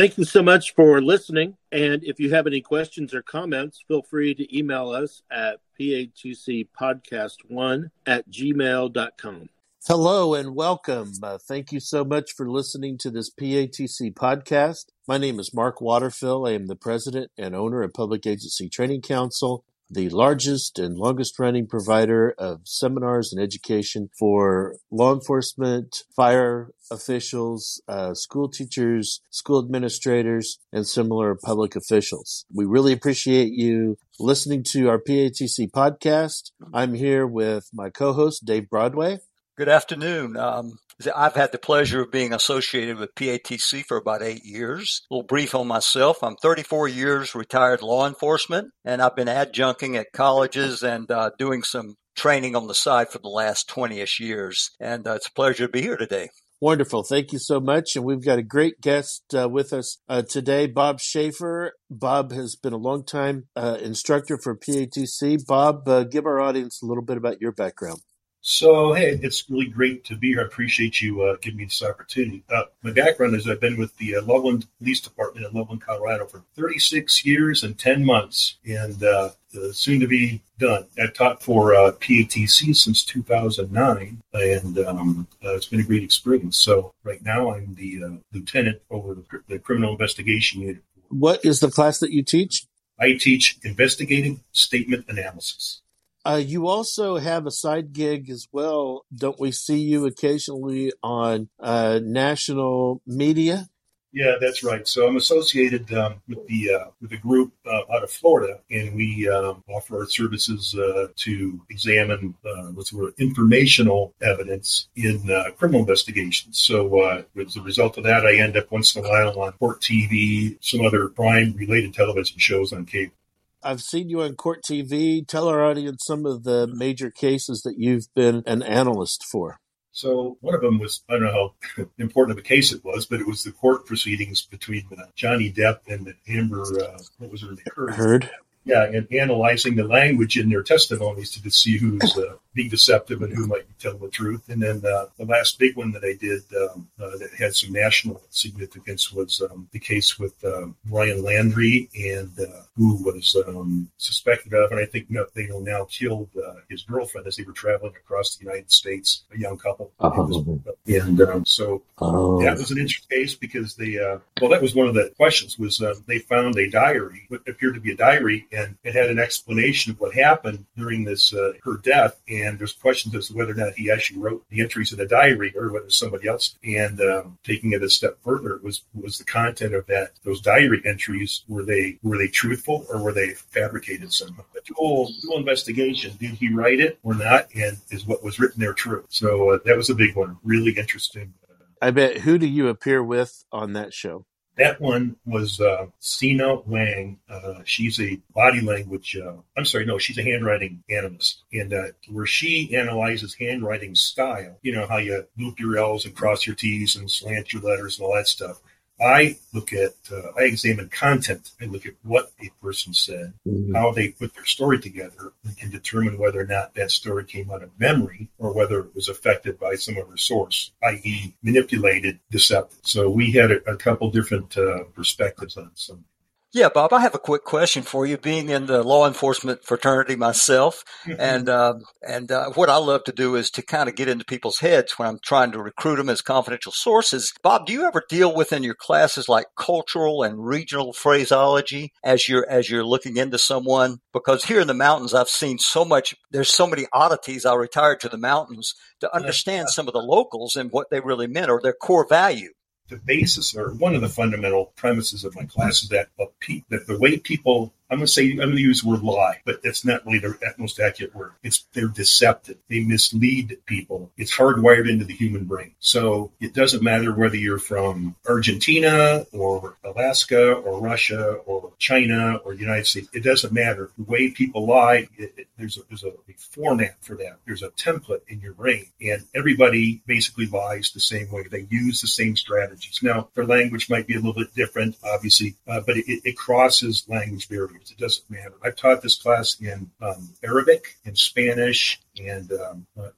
Thank you so much for listening. And if you have any questions or comments, feel free to email us at patcpodcast1@gmail.com. Hello and welcome. Thank you so much for listening to this PATC podcast. My name is Mark Waterfill. I am the president and owner of Public Agency Training Council, the largest and longest-running provider of seminars and education for law enforcement, fire officials, school teachers, school administrators, and similar public officials. We really appreciate you listening to our PATC podcast. I'm here with my co-host, Dave Broadway. Good afternoon. I've had the pleasure of being associated with PATC for about 8 years. A little brief on myself. I'm 34 years retired law enforcement, and I've been adjuncting at colleges and doing some training on the side for the last 20-ish years. And it's a pleasure to be here today. Wonderful. Thank you so much. And we've got a great guest with us today, Bob Shaffer. Bob has been a longtime instructor for PATC. Bob, give our audience a little bit about your background. So, hey, it's really great to be here. I appreciate you giving me this opportunity. My background is I've been with the Loveland Police Department in Loveland, Colorado for 36 years and 10 months, and soon to be done. I taught for PATC since 2009, and it's been a great experience. So right now I'm the lieutenant over the criminal investigation unit. What is the class that you teach? I teach investigative statement analysis. You also have a side gig as well. Don't we see you occasionally on national media? Yeah, that's right. So I'm associated with a group out of Florida, and we offer our services to examine informational evidence in criminal investigations. So as a result of that, I end up once in a while on Court TV, some other crime-related television shows on cable. I've seen you on Court TV. Tell our audience some of the major cases that you've been an analyst for. So one of them was, I don't know how important of a case it was, but it was the court proceedings between Johnny Depp and Amber, Heard. Yeah, and analyzing the language in their testimonies to see who's being deceptive and who might be telling the truth. And then the last big one that I did that had some national significance was the case with Ryan Landry, and who was suspected of, and I think they now killed his girlfriend as they were traveling across the United States, a young couple. That was an interesting case because they, that was one of the questions, was they found a diary, what appeared to be a diary, and it had an explanation of what happened during this her death, and there's questions as to whether or not he actually wrote the entries in the diary or whether somebody else. And taking it a step further, was the content of those diary entries, were they truthful or were they fabricated somehow? The whole investigation, did he write it or not, and is what was written there true? So that was a big one, really interesting. I bet. Who do you appear with on that show? That one was Sina Wang. She's a body language. She's a handwriting analyst, and where she analyzes handwriting style. You know how you loop your L's and cross your T's and slant your letters and all that stuff. I examine content. I look at what a person said, how they put their story together, and determine whether or not that story came out of memory or whether it was affected by some other source, i.e. manipulated, deceptive. So we had a couple different perspectives on some. Yeah, Bob, I have a quick question for you. Being in the law enforcement fraternity myself, and what I love to do is to kind of get into people's heads when I'm trying to recruit them as confidential sources. Bob, do you ever deal with in your classes like cultural and regional phraseology as you're looking into someone? Because here in the mountains, I've seen so much. There's so many oddities. I retired to the mountains to understand some of the locals and what they really meant or their core value. The basis, or one of the fundamental premises of my class, is that the way people, I'm going to use the word lie, but that's not really the most accurate word. They're deceptive. They mislead people. It's hardwired into the human brain. So it doesn't matter whether you're from Argentina or Alaska or Russia or China or the United States. It doesn't matter. The way people lie, There's a format for that. There's a template in your brain, and everybody basically lies the same way. They use the same strategies. Now, their language might be a little bit different, obviously, but it crosses language barriers. It doesn't matter. I've taught this class in Arabic, in Spanish, and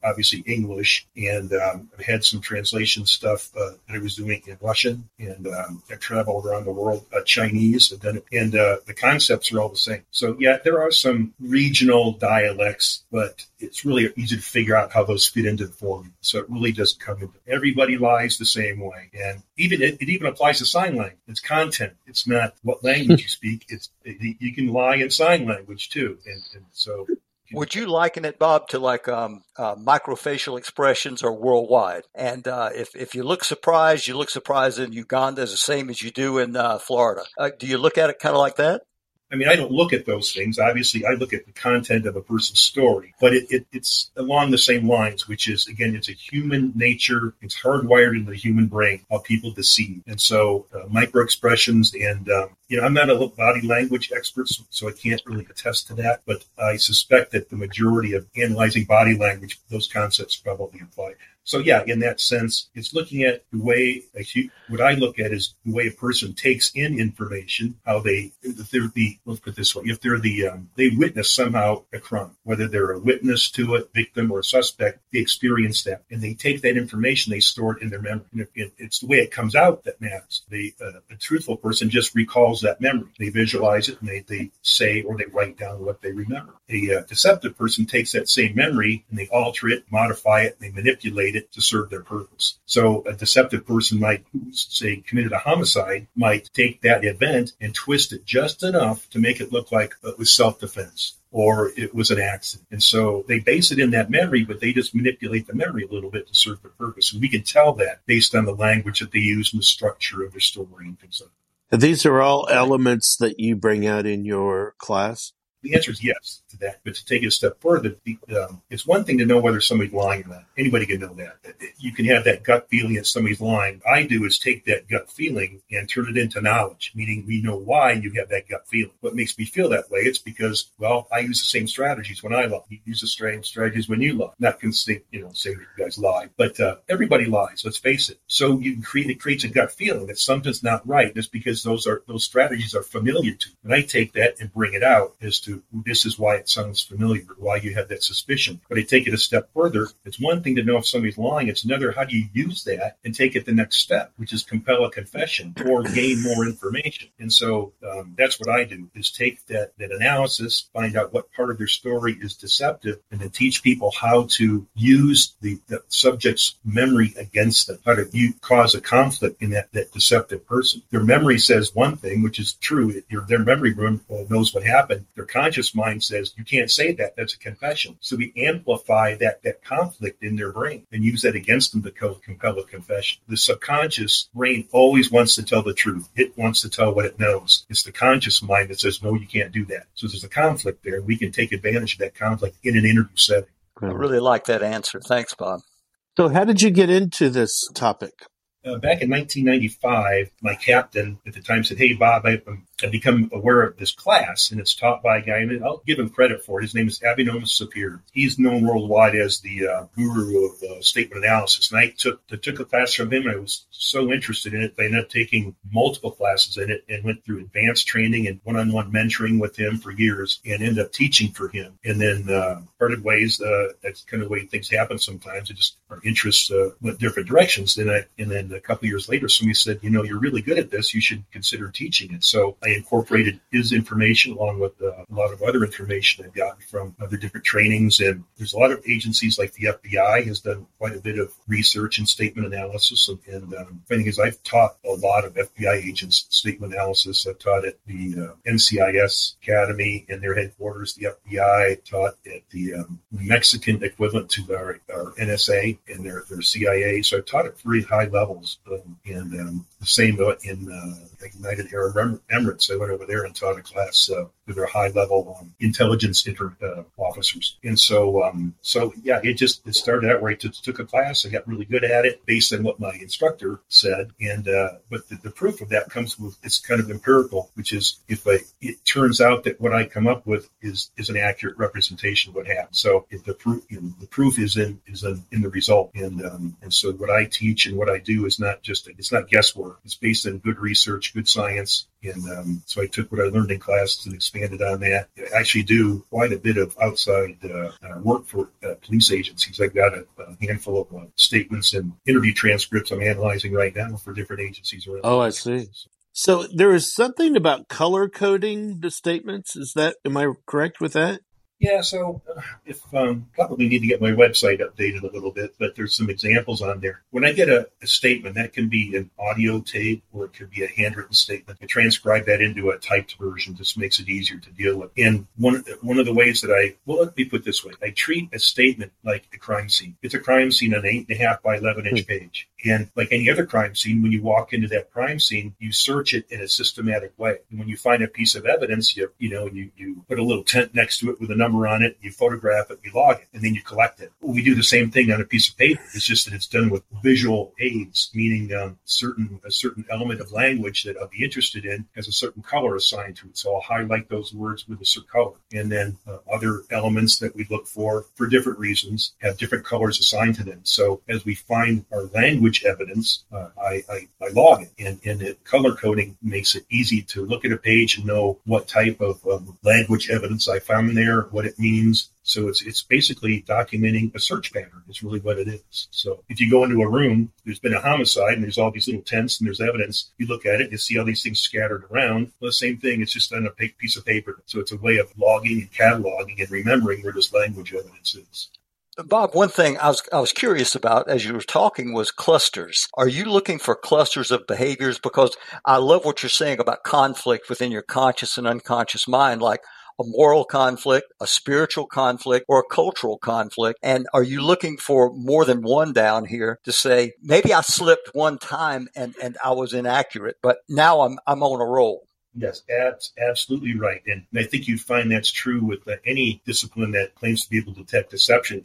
obviously English. And I've had some translation stuff that I was doing in Russian, and I traveled around the world, Chinese, and the concepts are all the same. So yeah, there are some regional dialects, but it's really easy to figure out how those fit into the formula. So it really doesn't come into everybody lies the same way. And even it even applies to sign language. It's content. It's not what language you speak. You can lie in sign language too. And so. Would you liken it, Bob, to like microfacial expressions or worldwide? And if you look surprised, in Uganda is the same as you do in Florida. Do you look at it kind of like that? I mean, I don't look at those things. Obviously, I look at the content of a person's story, but it's along the same lines, which is, again, it's a human nature. It's hardwired into the human brain how people deceive. And so microexpressions and, I'm not a body language expert, so I can't really attest to that. But I suspect that the majority of analyzing body language, those concepts probably apply. So, yeah, in that sense, it's looking at the way what I look at is the way a person takes in information, how let's put it this way, if they're they witness somehow a crime, whether they're a witness to it, victim or suspect, they experience that. And they take that information, they store it in their memory. And it's the way it comes out that matters. A truthful person just recalls that memory. They visualize it and they say or they write down what they remember. A deceptive person takes that same memory and they alter it, modify it, and they manipulate it to serve their purpose. So a deceptive person might say committed a homicide, might take that event and twist it just enough to make it look like it was self-defense or it was an accident. And so they base it in that memory, but they just manipulate the memory a little bit to serve their purpose. And we can tell that based on the language that they use and the structure of their story and things like that. These are all elements that you bring out in your class? The answer is yes to that, but to take it a step further, it's one thing to know whether somebody's lying or not. Anybody can know that. You can have that gut feeling that somebody's lying. What I do is take that gut feeling and turn it into knowledge, meaning we know why you have that gut feeling. What makes me feel that way? It's because, well, I use the same strategies when I lie. You use the same strategies when you lie. Not going to say that you guys lie, but everybody lies. Let's face it. So it creates a gut feeling that something's not right. That's because those strategies are familiar to you. And I take that and bring it out as to this is why it sounds familiar, why you have that suspicion. But I take it a step further. It's one thing to know if somebody's lying. It's another, how do you use that and take it the next step, which is compel a confession or gain more information. And so that's what I do, is take that analysis, find out what part of their story is deceptive, and then teach people how to use the subject's memory against them, how to cause a conflict in that deceptive person. Their memory says one thing, which is true. Their memory knows what happened. Their conscious mind says, you can't say that. That's a confession. So we amplify that conflict in their brain and use that against them to compel a confession. The subconscious brain always wants to tell the truth. It wants to tell what it knows. It's the conscious mind that says, no, you can't do that. So there's a conflict there. We can take advantage of that conflict in an interview setting. I really like that answer. Thanks, Bob. So how did you get into this topic? Back in 1995, my captain at the time said, hey, Bob, I've become aware of this class, and it's taught by a guy, and I'll give him credit for it. His name is Avinoam Sapir. He's known worldwide as the guru of statement analysis. And I took a class from him, and I was so interested in it, I ended up taking multiple classes in it and went through advanced training and one-on-one mentoring with him for years and ended up teaching for him. And then parted ways. That's kind of the way things happen sometimes. It just our interests went different directions. And then a couple of years later, somebody said, you're really good at this. You should consider teaching it. So I incorporated his information along with a lot of other information I've gotten from other different trainings. And there's a lot of agencies like the FBI has done quite a bit of research and statement analysis. And the thing is, I've taught a lot of FBI agents statement analysis. I've taught at the NCIS Academy and their headquarters, the FBI. I taught at the Mexican equivalent to our NSA and their CIA. So I've taught at very high levels. The same in United Arab Emirates. I went over there and taught a class that are high level intelligence officers. And so, it started out where I took a class. I got really good at it based on what my instructor said. And, but the proof of that comes with, it's kind of empirical, which is it turns out that what I come up with is an accurate representation of what happened. So if the proof is in the result. And so what I teach and what I do is not just, it's not guesswork. It's based on good research, good science. And so I took what I learned in class and expanded on that. I actually do quite a bit of outside work for police agencies. I've got a handful of statements and interview transcripts I'm analyzing right now for different agencies around. Oh, I see. So there is something about color coding the statements. Am I correct with that? Yeah, so probably need to get my website updated a little bit, but there's some examples on there. When I get a statement, that can be an audio tape or it could be a handwritten statement. I transcribe that into a typed version, just makes it easier to deal with. And one of the ways that let me put it this way. I treat a statement like a crime scene. It's a crime scene on an 8.5 by 11 inch page. And like any other crime scene, when you walk into that crime scene, you search it in a systematic way. And when you find a piece of evidence, you put a little tent next to it with a number on it, you photograph it, you log it, and then you collect it. We do the same thing on a piece of paper. It's just that it's done with visual aids, meaning a certain element of language that I'll be interested in has a certain color assigned to it. So I'll highlight those words with a certain color. And then other elements that we look for different reasons, have different colors assigned to them. So as we find our language evidence, I log it, and color coding makes it easy to look at a page and know what type of language evidence I found there, what it means. So it's basically documenting a search pattern is really what it is. So if you go into a room, there's been a homicide and there's all these little tents and there's evidence. You look at it, you see all these things scattered around. Well, the same thing, it's just on a piece of paper. So it's a way of logging and cataloging and remembering where this language evidence is. Bob, one thing I was curious about as you were talking was clusters. Are you looking for clusters of behaviors? Because I love what you're saying about conflict within your conscious and unconscious mind, like a moral conflict, a spiritual conflict, or a cultural conflict. And are you looking for more than one down here to say, maybe I slipped one time and I was inaccurate, but now I'm on a roll? Yes, absolutely right. And I think you'd find that's true with any discipline that claims to be able to detect deception.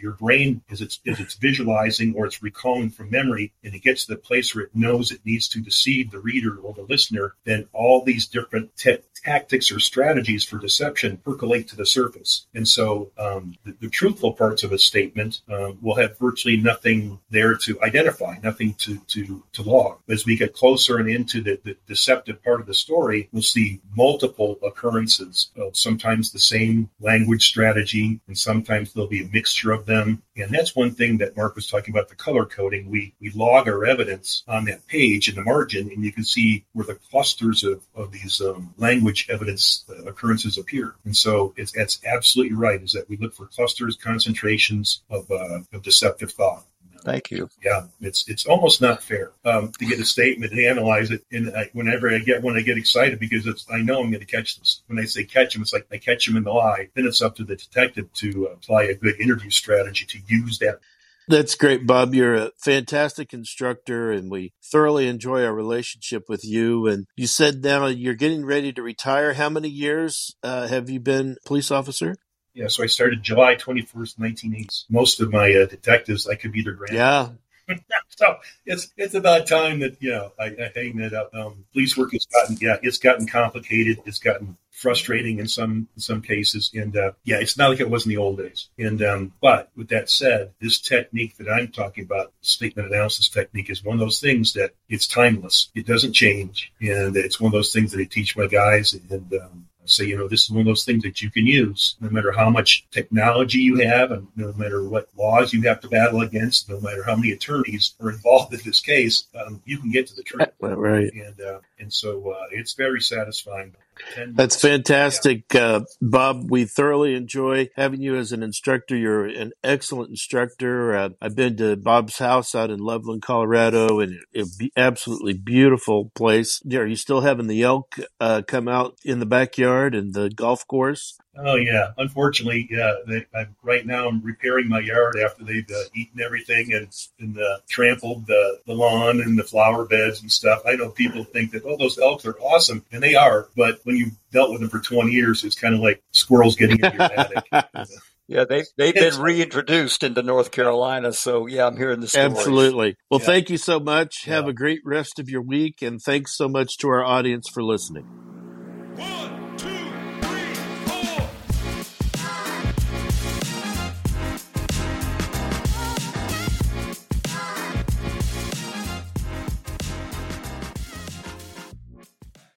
Your brain, as it's visualizing or it's recalling from memory, and it gets to the place where it knows it needs to deceive the reader or the listener, then all these different tactics or strategies for deception percolate to the surface. And so the truthful parts of a statement will have virtually nothing there to identify, nothing to log. As we get closer and into the deceptive part of the story, we'll see multiple occurrences of sometimes the same language strategy, and sometimes there'll be a mixture of them. And that's one thing that Mark was talking about, the color coding. We log our evidence on that page in the margin, and you can see where the clusters of these language evidence occurrences appear. And so that's absolutely right, is that we look for clusters, concentrations of deceptive thought. Thank you. Yeah, it's almost not fair to get a statement and analyze it. And whenever I get excited because I know I'm going to catch this. When I say catch them, it's like I catch them in the lie. Then it's up to the detective to apply a good interview strategy to use that. That's great, Bob. You're a fantastic instructor, and we thoroughly enjoy our relationship with you. And you said now you're getting ready to retire. How many years have you been a police officer? Yeah, so I started July 21st, 1980. Most of my detectives, I could be their grandma. Yeah. So it's about time that, I hang that up. Police work has gotten complicated. It's gotten frustrating in some cases. And it's not like it was in the old days. And but with that said, this technique that I'm talking about, statement analysis technique, is one of those things that it's timeless. It doesn't change. And it's one of those things that I teach my guys, and say, this is one of those things that you can use no matter how much technology you have, and no matter what laws you have to battle against, no matter how many attorneys are involved in this case, you can get to the truth. Right. And so it's very satisfying. That's fantastic. Yeah. Bob, we thoroughly enjoy having you as an instructor. You're an excellent instructor. I've been to Bob's house out in Loveland, Colorado, and it's absolutely beautiful place. Are you still having the elk come out in the backyard and the golf course? Oh, yeah. Unfortunately, right now I'm repairing my yard after they've eaten everything and trampled the lawn and the flower beds and stuff. I know people think that, those elk are awesome, and they are, but when you've dealt with them for 20 years, it's kind of like squirrels getting into your attic. Yeah, they've been reintroduced into North Carolina. So, yeah, I'm hearing the stories. Absolutely. Well, thank you so much. Have a great rest of your week. And thanks so much to our audience for listening. One.